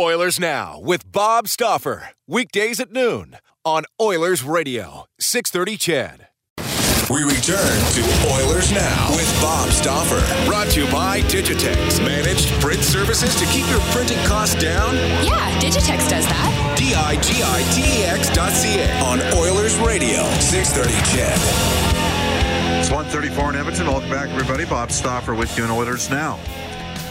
Oilers Now with Bob Stauffer. Weekdays at noon on Oilers Radio, 630 CHED. We return to Oilers Now with Bob Stauffer. Brought to you by Digitex. Managed print services to keep your printing costs down? Yeah, Digitex does that. Digitex.ca on Oilers Radio, 630 CHED. It's 1:34 in Edmonton. Welcome back, everybody. Bob Stauffer with you on Oilers Now,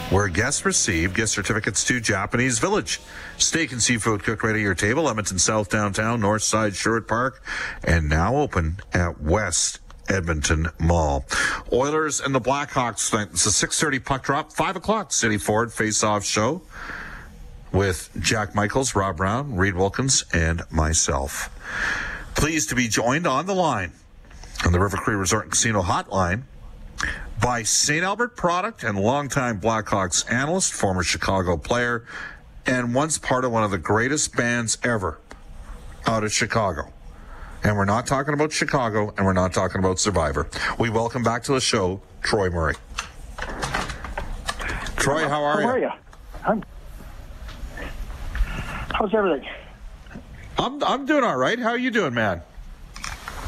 where guests receive gift certificates to Japanese Village. Steak and seafood cooked right at your table. Edmonton South Downtown, North Side, Sherwood Park, and now open at West Edmonton Mall. Oilers and the Blackhawks tonight. It's a 6:30 puck drop. 5 o'clock, City Ford face-off show with Jack Michaels, Rob Brown, Reed Wilkins, and myself. Pleased to be joined on the line on the River Cree Resort and Casino hotline by St. Albert product and longtime Blackhawks analyst, former Chicago player, and once part of one of the greatest bands ever out of Chicago. And we're not talking about Chicago, and we're not talking about Survivor. We welcome back to the show, Troy Murray. Troy, how are you? How's everything? I'm doing all right. How are you doing, man?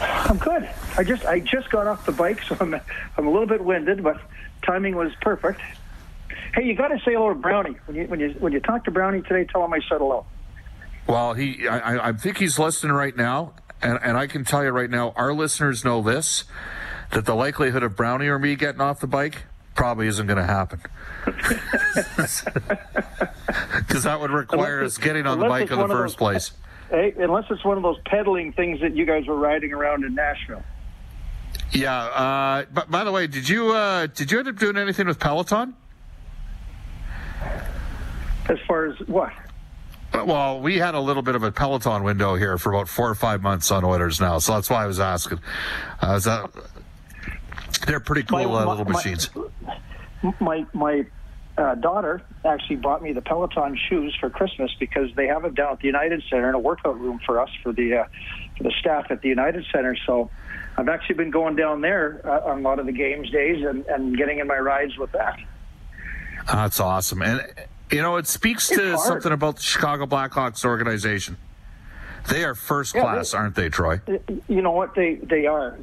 I'm good. I just got off the bike, so I'm a little bit winded, but timing was perfect. Hey, you got to say hello to Brownie when you talk to Brownie today. Tell him I said hello. Well, I think he's listening right now, and I can tell you right now, our listeners know this, that the likelihood of Brownie or me getting off the bike probably isn't going to happen, because that would require us getting on the bike in the first place. Hey, unless it's one of those pedaling things that you guys were riding around in Nashville. Yeah, but by the way, did you end up doing anything with Peloton? As far as what? Well, we had a little bit of a Peloton window here for about 4 or 5 months on Oilers Now, so that's why I was asking. They're pretty cool little machines. My daughter actually bought me the Peloton shoes for Christmas because they have them down at the United Center in a workout room for us, for the staff at the United Center. So I've actually been going down there on a lot of the games days and getting in my rides with that. That's awesome. And, you know, it speaks to something about the Chicago Blackhawks organization. They are first class, aren't they, Troy? You know what? They are.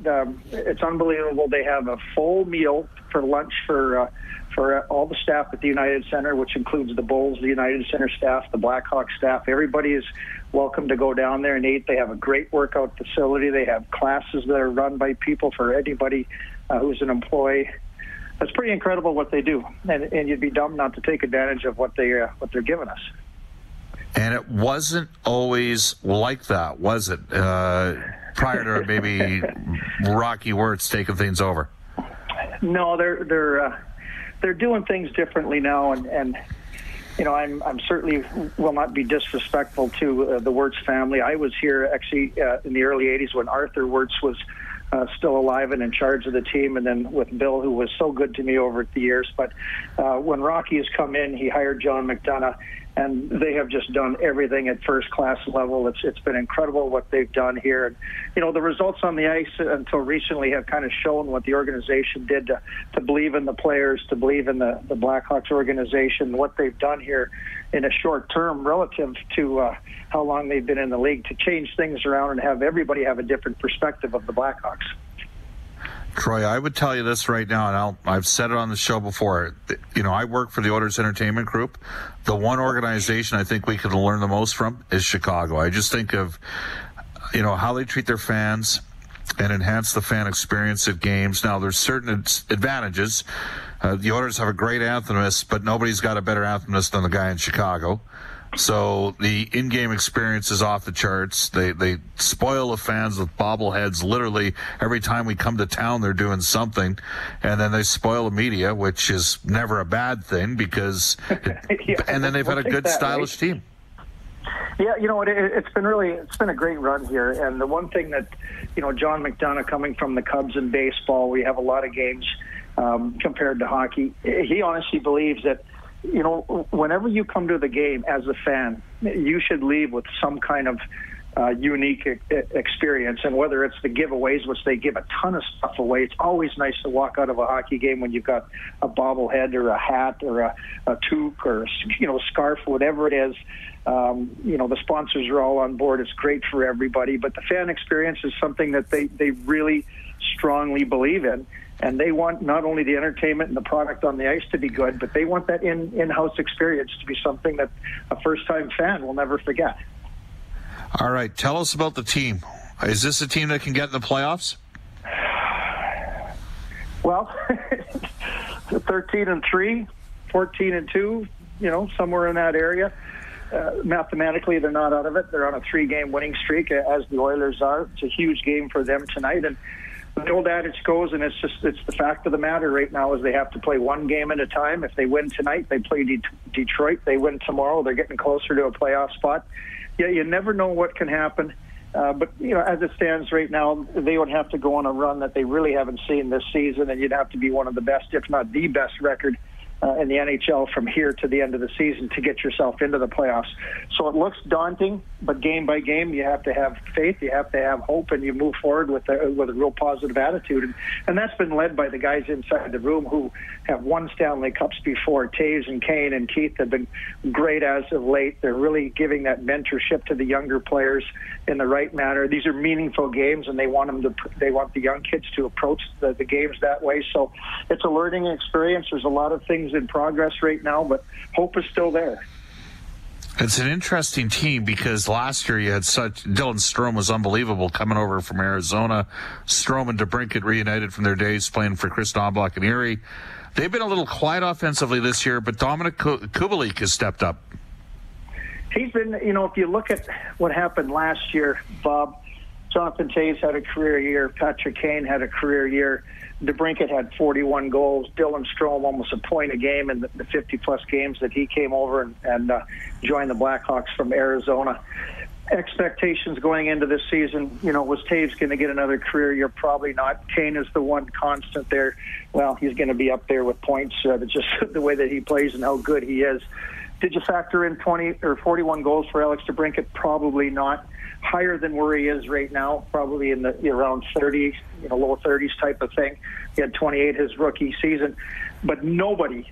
It's unbelievable. They have a full meal for lunch for all the staff at the United Center, which includes the Bulls, the United Center staff, the Blackhawks staff. Everybody is welcome to go down there and eat. They have a great workout facility. They have classes that are run by people for anybody who's an employee. That's pretty incredible what they do, and you'd be dumb not to take advantage of what they're giving us. And it wasn't always like that, was it? Prior to maybe Rocky Wirtz taking things over. No, they're doing things differently now, and you know, I'm certainly will not be disrespectful to the Wirtz family. I was here actually in the early '80s when Arthur Wirtz was still alive and in charge of the team, and then with Bill, who was so good to me over the years. But when Rocky has come in, he hired John McDonough. and they have just done everything at first-class level. It's been incredible what they've done here. And, you know, the results on the ice until recently have kind of shown what the organization did to believe in the players, to believe in the Blackhawks organization, what they've done here in a short term relative to how long they've been in the league, to change things around and have everybody have a different perspective of the Blackhawks. Troy, I would tell you this right now, and I've said it on the show before. You know, I work for the Oilers Entertainment Group. The one organization I think we could learn the most from is Chicago. I just think of, you know, how they treat their fans and enhance the fan experience at games. Now, there's certain advantages. The Oilers have a great anthemist, but nobody's got a better anthemist than the guy in Chicago. So the in-game experience is off the charts. They spoil the fans with bobbleheads. Literally, every time we come to town, they're doing something. And then they spoil the media, which is never a bad thing because yeah, and then they've had a good, stylish team. Yeah, you know, it's been a great run here. And the one thing that, you know, John McDonough, coming from the Cubs in baseball, we have a lot of games compared to hockey. He honestly believes that, you know, whenever you come to the game as a fan, you should leave with some kind of unique experience. And whether it's the giveaways, which they give a ton of stuff away, it's always nice to walk out of a hockey game when you've got a bobblehead or a hat or a toque or, you know, scarf, whatever it is. You know, the sponsors are all on board. It's great for everybody. But the fan experience is something that they really strongly believe in. And they want not only the entertainment and the product on the ice to be good, but they want that in-house experience to be something that a first-time fan will never forget. All right, tell us about the team. Is this a team that can get in the playoffs? Well, 13-3, 14-2, you know, somewhere in that area. Mathematically, they're not out of it. They're on a 3-game winning streak, as the Oilers are. It's a huge game for them tonight, and the old adage goes, and it's the fact of the matter right now, is they have to play one game at a time. If they win tonight, they play Detroit. They win tomorrow, they're getting closer to a playoff spot. Yeah, you never know what can happen. But, you know, as it stands right now, they would have to go on a run that they really haven't seen this season, and you'd have to be one of the best, if not the best record in the NHL from here to the end of the season to get yourself into the playoffs. So it looks daunting, but game by game, you have to have faith, you have to have hope, and you move forward with a real positive attitude. And that's been led by the guys inside the room who have won Stanley Cups before. Taves and Kane and Keith have been great as of late. They're really giving that mentorship to the younger players in the right manner. These are meaningful games, and they want the young kids to approach the games that way. So it's a learning experience. There's a lot of things in progress right now, but hope is still there. It's an interesting team because last year you had Dylan Strome was unbelievable coming over from Arizona. Strome and DeBrincat reunited from their days playing for Chris Domblock and Erie. They've been a little quiet offensively this year, but Dominic Kubalik has stepped up. He's been, you know, if you look at what happened last year, Bob, Jonathan Toews had a career year. Patrick Kane had a career year. DeBrincat had 41 goals. Dylan Strome almost a point a game in the 50-plus games that he came over and joined the Blackhawks from Arizona. Expectations going into this season, you know, was Taves going to get another career year? Probably not. Kane is the one constant there. Well, he's going to be up there with points, just the way that he plays and how good he is. Did you factor in 20 or 41 goals for Alex DeBrincat? Probably not. Higher than where he is right now, probably in the around 30s, you know, low 30s type of thing. He had 28 his rookie season, but nobody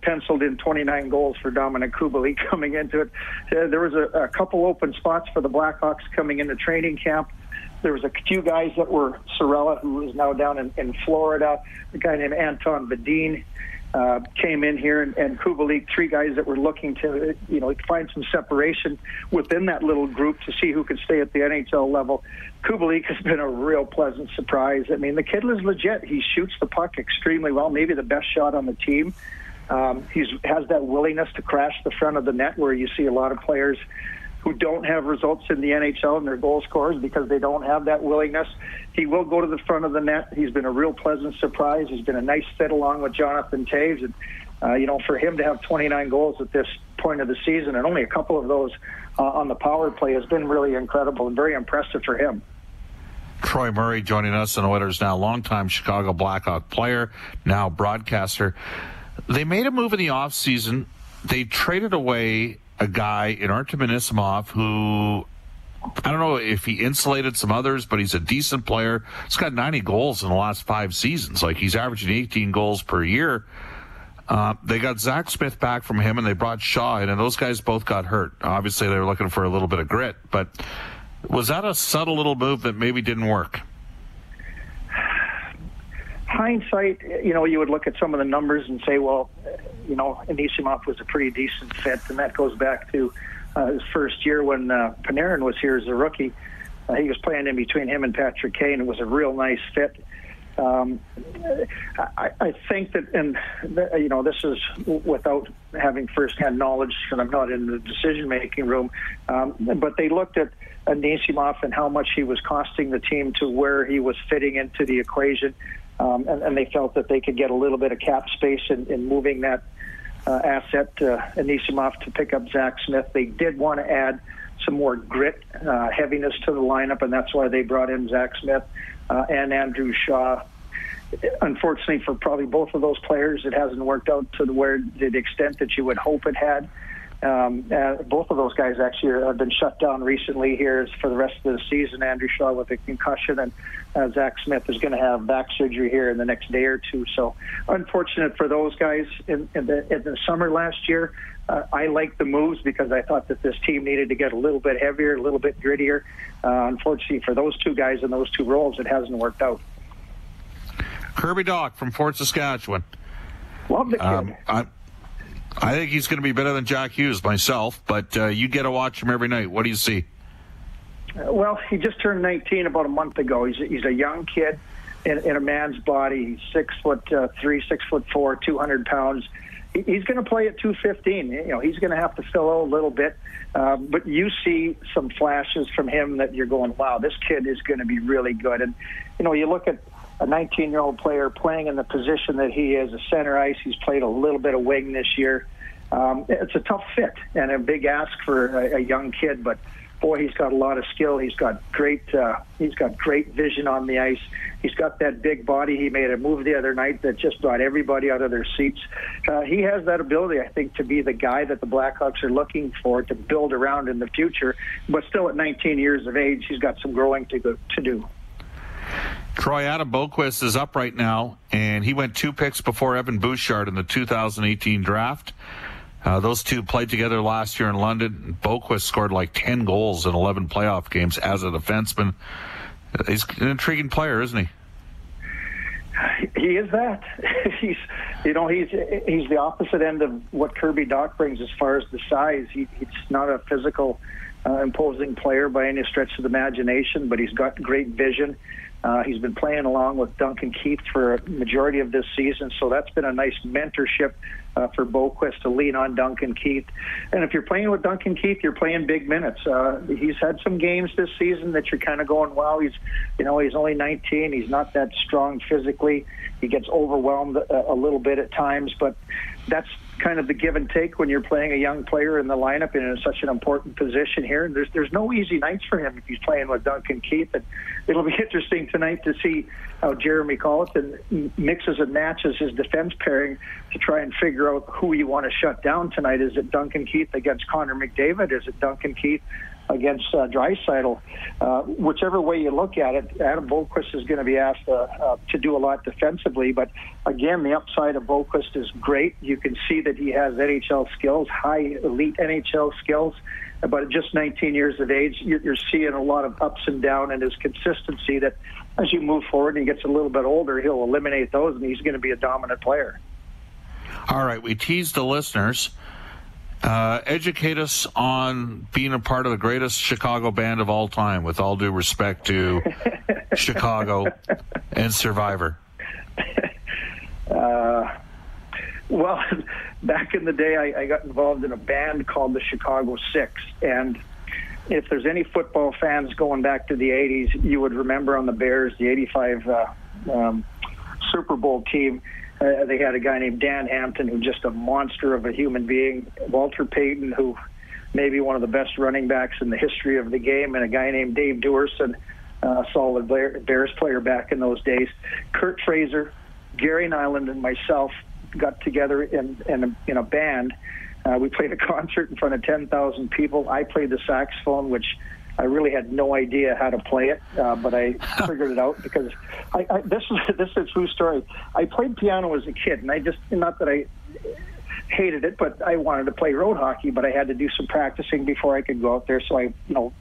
penciled in 29 goals for Dominic Kubalik coming into it. There was a couple open spots for the Blackhawks coming into training camp. There was a few guys that were Sorella, who is now down in Florida, a guy named Anton Bedin, came in here, and Kubalik, three guys that were looking to, you know, find some separation within that little group to see who could stay at the NHL level. Kubalik has been a real pleasant surprise. I mean, the kid is legit. He shoots the puck extremely well, maybe the best shot on the team. He has that willingness to crash the front of the net, where you see a lot of players who don't have results in the NHL and their goal scorers because they don't have that willingness. He will go to the front of the net. He's been a real pleasant surprise. He's been a nice fit along with Jonathan Toews. And, you know, for him to have 29 goals at this point of the season and only a couple of those on the power play has been really incredible and very impressive for him. Troy Murray joining us on Oilers Now, longtime Chicago Blackhawk player, now broadcaster. They made a move in the offseason they traded away a guy in Artem Anisimov who, I don't know if he insulated some others, but he's a decent player. He's got 90 goals in the last 5 seasons. Like, he's averaging 18 goals per year. They got Zach Smith back from him, and they brought Shaw in, and those guys both got hurt. Obviously, they were looking for a little bit of grit, but was that a subtle little move that maybe didn't work? Hindsight, you know, you would look at some of the numbers and say, well, you know, Anisimov was a pretty decent fit, and that goes back to his first year when Panarin was here as a rookie. He was playing in between him and Patrick Kane. It was a real nice fit. I think that, and you know, this is without having firsthand knowledge, and I'm not in the decision-making room, but they looked at Anisimov and how much he was costing the team to where he was fitting into the equation, and they felt that they could get a little bit of cap space in moving that asset, Anisimov, to pick up Zach Smith. They did want to add some more grit, heaviness to the lineup, and that's why they brought in Zach Smith and Andrew Shaw. Unfortunately for probably both of those players, it hasn't worked out to the extent that you would hope it had. Both of those guys actually have been shut down recently here for the rest of the season. Andrew Shaw with a concussion, and Zach Smith is going to have back surgery here in the next day or two. So unfortunate for those guys. In the summer last year, I liked the moves because I thought that this team needed to get a little bit heavier, a little bit grittier. Unfortunately for those two guys in those two roles, it hasn't worked out. Kirby Dock from Fort Saskatchewan. Love the kid. I think he's going to be better than Jack Hughes myself, but you get to watch him every night. What do you see? Well, he just turned 19 about a month ago. He's a young kid in a man's body. He's 6'3", 6'4", 200 pounds. He's going to play at 215. You know, he's going to have to fill out a little bit, but you see some flashes from him that you're going, wow, this kid is going to be really good. And you know, you look at a 19-year-old player playing in the position that he is, a center ice. He's played a little bit of wing this year. It's a tough fit and a big ask for a young kid, but boy, he's got a lot of skill. He's got great vision on the ice. He's got that big body. He made a move the other night that just brought everybody out of their seats. He has that ability, I think, to be the guy that the Blackhawks are looking for to build around in the future. But still, at 19 years of age, he's got some growing to do. Troy, Adam Boqvist is up right now, and he went 2 picks before Evan Bouchard in the 2018 draft. Those two played together last year in London. Boqvist scored like 10 goals in 11 playoff games as a defenseman. He's an intriguing player, isn't he? He is that. He's the opposite end of what Kirby Dock brings as far as the size. He's not a physical, imposing player by any stretch of the imagination, but he's got great vision. He's been playing along with Duncan Keith for a majority of this season, so that's been a nice mentorship for Boqvist to lean on Duncan Keith. And if you're playing with Duncan Keith, you're playing big minutes. He's had some games this season that you're kind of going, wow, he's only 19. He's not that strong physically. He gets overwhelmed a little bit at times, but that's kind of the give and take when you're playing a young player in the lineup and in such an important position here. And there's no easy nights for him if he's playing with Duncan Keith. And it'll be interesting tonight to see how Jeremy Colleton mixes and matches his defense pairing to try and figure out who you want to shut down tonight. Is it Duncan Keith against Connor McDavid? Is it Duncan Keith against Draisaitl? Whichever way you look at it, Adam Boqvist is going to be asked to do a lot defensively. But again, the upside of Boqvist is great. You can see that he has NHL skills, high elite NHL skills, but at just 19 years of age, you're seeing a lot of ups and downs, and his consistency that as you move forward and he gets a little bit older, he'll eliminate those, and he's going to be a dominant player. All right, we teased the listeners. Educate us on being a part of the greatest Chicago band of all time, with all due respect to Chicago and Survivor. Well, back in the day, I got involved in a band called the Chicago Six. And if there's any football fans going back to the 80s, you would remember on the Bears, the 85 Super Bowl team, they had a guy named Dan Hampton, who's just a monster of a human being, Walter Payton, who may be one of the best running backs in the history of the game, and a guy named Dave Duerson, solid Bears player back in those days. Kurt Fraser, Gary Nyland, and myself got together in a band We played a concert in front of 10,000 people. I played the saxophone, which I really had no idea how to play it, but I figured it out because this is a true story. I played piano as a kid, and I just, not that I hated it, but I wanted to play road hockey, but I had to do some practicing before I could go out there, so I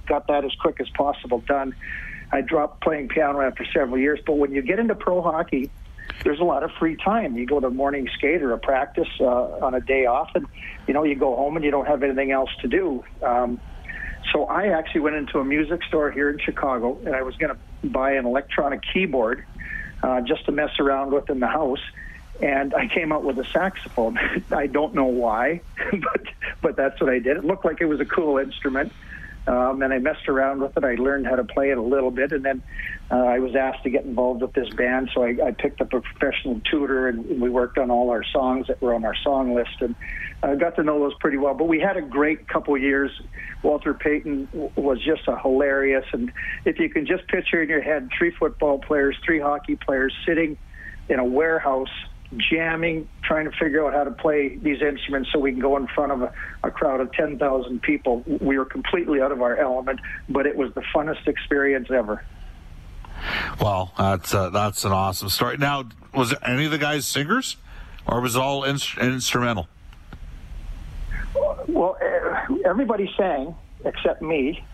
got that as quick as possible done. I dropped playing piano after several years, but when you get into pro hockey, there's a lot of free time. You go to morning skate or a practice on a day off, and you go home and you don't have anything else to do. So I actually went into a music store here in Chicago, and I was going to buy an electronic keyboard just to mess around with in the house. And I came out with a saxophone. I don't know why, but that's what I did. It looked like it was a cool instrument. And I messed around with it. I learned how to play it a little bit, and then I was asked to get involved with this band, so I picked up a professional tutor, and we worked on all our songs that were on our song list, and I got to know those pretty well. But we had a great couple of years. Walter Payton was just a hilarious, and if you can just picture in your head 3 football players, 3 hockey players sitting in a warehouse jamming, trying to figure out how to play these instruments so we can go in front of a crowd of 10,000 people. We were completely out of our element, but it was the funnest experience ever. Wow, that's an awesome story. Now, was any of the guys singers, or was it all instrumental? Well, everybody sang except me.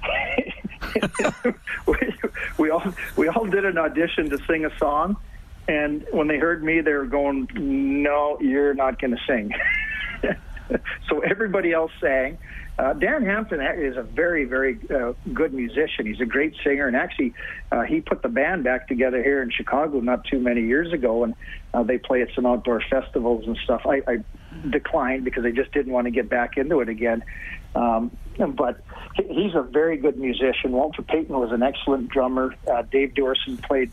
we all did an audition to sing a song. And when they heard me, they were going, no, you're not going to sing. So everybody else sang. Dan Hampton is a very, very good musician. He's a great singer. And actually, he put the band back together here in Chicago not too many years ago. And they play at some outdoor festivals and stuff. I declined because I just didn't want to get back into it again. But he's a very good musician. Walter Payton was an excellent drummer. Dave Duerson played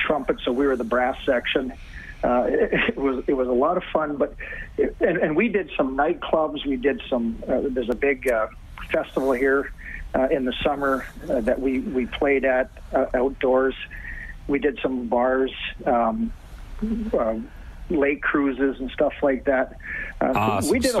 trumpet, so we were the brass section. It was a lot of fun, but and we did some nightclubs. We did some. There's a big festival here in the summer that we played at outdoors. We did some bars. Lake cruises and stuff like that. Awesome we did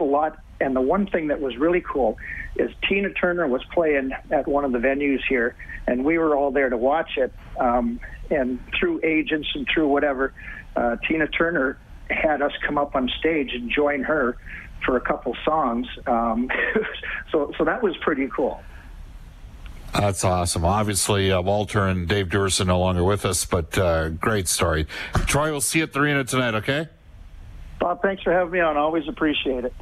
a lot, and the one thing that was really cool is Tina Turner was playing at one of the venues here, and we were all there to watch it. And through agents and through whatever, Tina Turner had us come up on stage and join her for a couple songs. So that was pretty cool. That's awesome. Obviously, Walter and Dave Duerson no longer with us, but great story. Troy, we'll see you at the arena tonight, okay? Bob, thanks for having me on. Always appreciate it.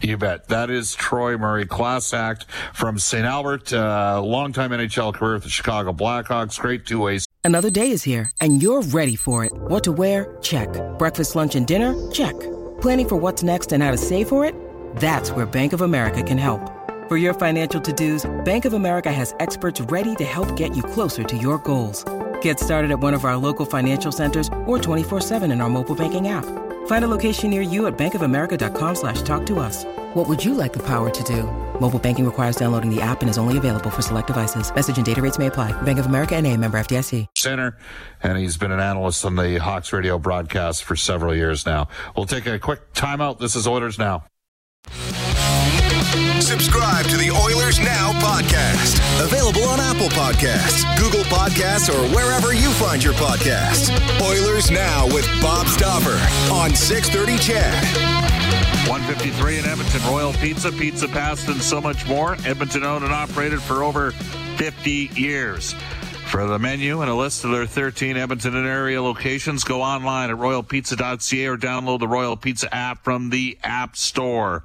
You bet. That is Troy Murray, class act from St. Albert, longtime NHL career with the Chicago Blackhawks, great two-way. Another day is here, and you're ready for it. What to wear? Check. Breakfast, lunch, and dinner? Check. Planning for what's next and how to save for it? That's where Bank of America can help. For your financial to-dos, Bank of America has experts ready to help get you closer to your goals. Get started at one of our local financial centers or 24/7 in our mobile banking app. Find a location near you at bankofamerica.com/talktous. What would you like the power to do? Mobile banking requires downloading the app and is only available for select devices. Message and data rates may apply. Bank of America N.A., member FDIC. Center, and he's been an analyst on the Hawks radio broadcast for several years now. We'll take a quick timeout. This is Oilers Now. Subscribe to the Oilers Now podcast. Available on Apple Podcasts, Google Podcasts, or wherever you find your podcasts. Oilers Now with Bob Stauffer on 630 CHED. 153 in Edmonton. Royal Pizza, Pizza Pasta, and so much more. Edmonton owned and operated for over 50 years. For the menu and a list of their 13 Edmonton and area locations, go online at royalpizza.ca or download the Royal Pizza app from the App Store.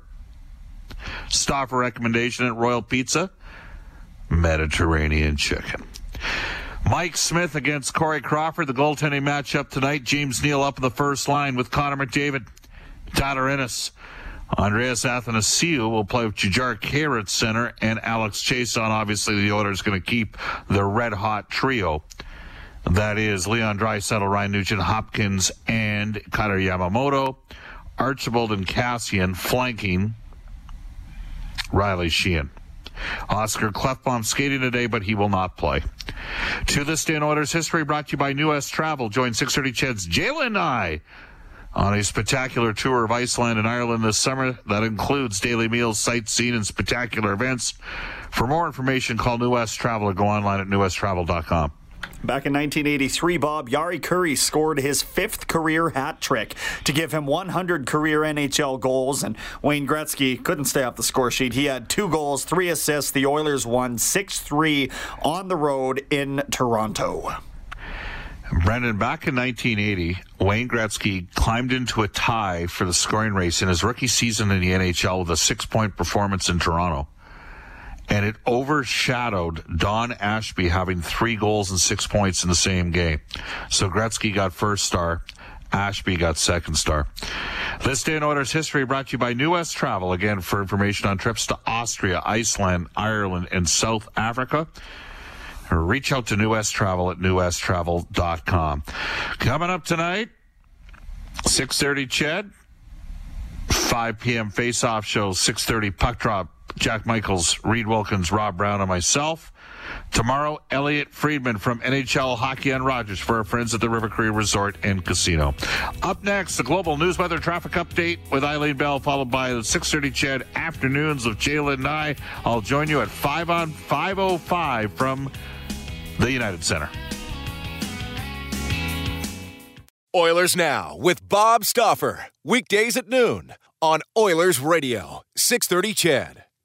Stauffer recommendation at Royal Pizza, Mediterranean chicken. Mike Smith against Corey Crawford, the goaltending matchup tonight. James Neal up in the first line with Connor McDavid, Tyler Ennis. Andreas Athanasiou will play with Jajar Cain at center and Alex Chason. Obviously, the Oilers going to keep the red-hot trio. That is Leon Draisaitl, Ryan Nugent-Hopkins, and Kyler Yamamoto. Archibald and Cassian flanking Riley Sheehan. Oscar Klefbom skating today, but he will not play. To This Day in Oilers History, brought to you by New West Travel. Join 630 Ched's Jalen Nye on a spectacular tour of Iceland and Ireland this summer. That includes daily meals, sightseeing, and spectacular events. For more information, call New West Travel or go online at newwesttravel.com. Back in 1983, Bob, Jari Kurri scored his fifth career hat trick to give him 100 career NHL goals, and Wayne Gretzky couldn't stay off the score sheet. He had 2 goals, 3 assists. The Oilers won 6-3 on the road in Toronto. Brendan, back in 1980, Wayne Gretzky climbed into a tie for the scoring race in his rookie season in the NHL with a 6-point performance in Toronto. And it overshadowed Don Ashby having 3 goals and 6 points in the same game. So Gretzky got first star. Ashby got second star. This Day in Oilers History brought to you by New West Travel. Again, for information on trips to Austria, Iceland, Ireland, and South Africa, reach out to New West Travel at newwesttravel.com. Coming up tonight, 6:30 Ched, 5 p.m. face-off show, 6:30 puck drop. Jack Michaels, Reed Wilkins, Rob Brown, and myself. Tomorrow, Elliot Friedman from NHL Hockey on Rogers for our friends at the River Cree Resort and Casino. Up next, the Global News Weather Traffic Update with Eileen Bell, followed by the 6:30 Chad Afternoons of Jalen Nye. I'll join you at 5 on 5:05 from the United Center. Oilers Now with Bob Stauffer. Weekdays at noon on Oilers Radio, 6:30 Chad.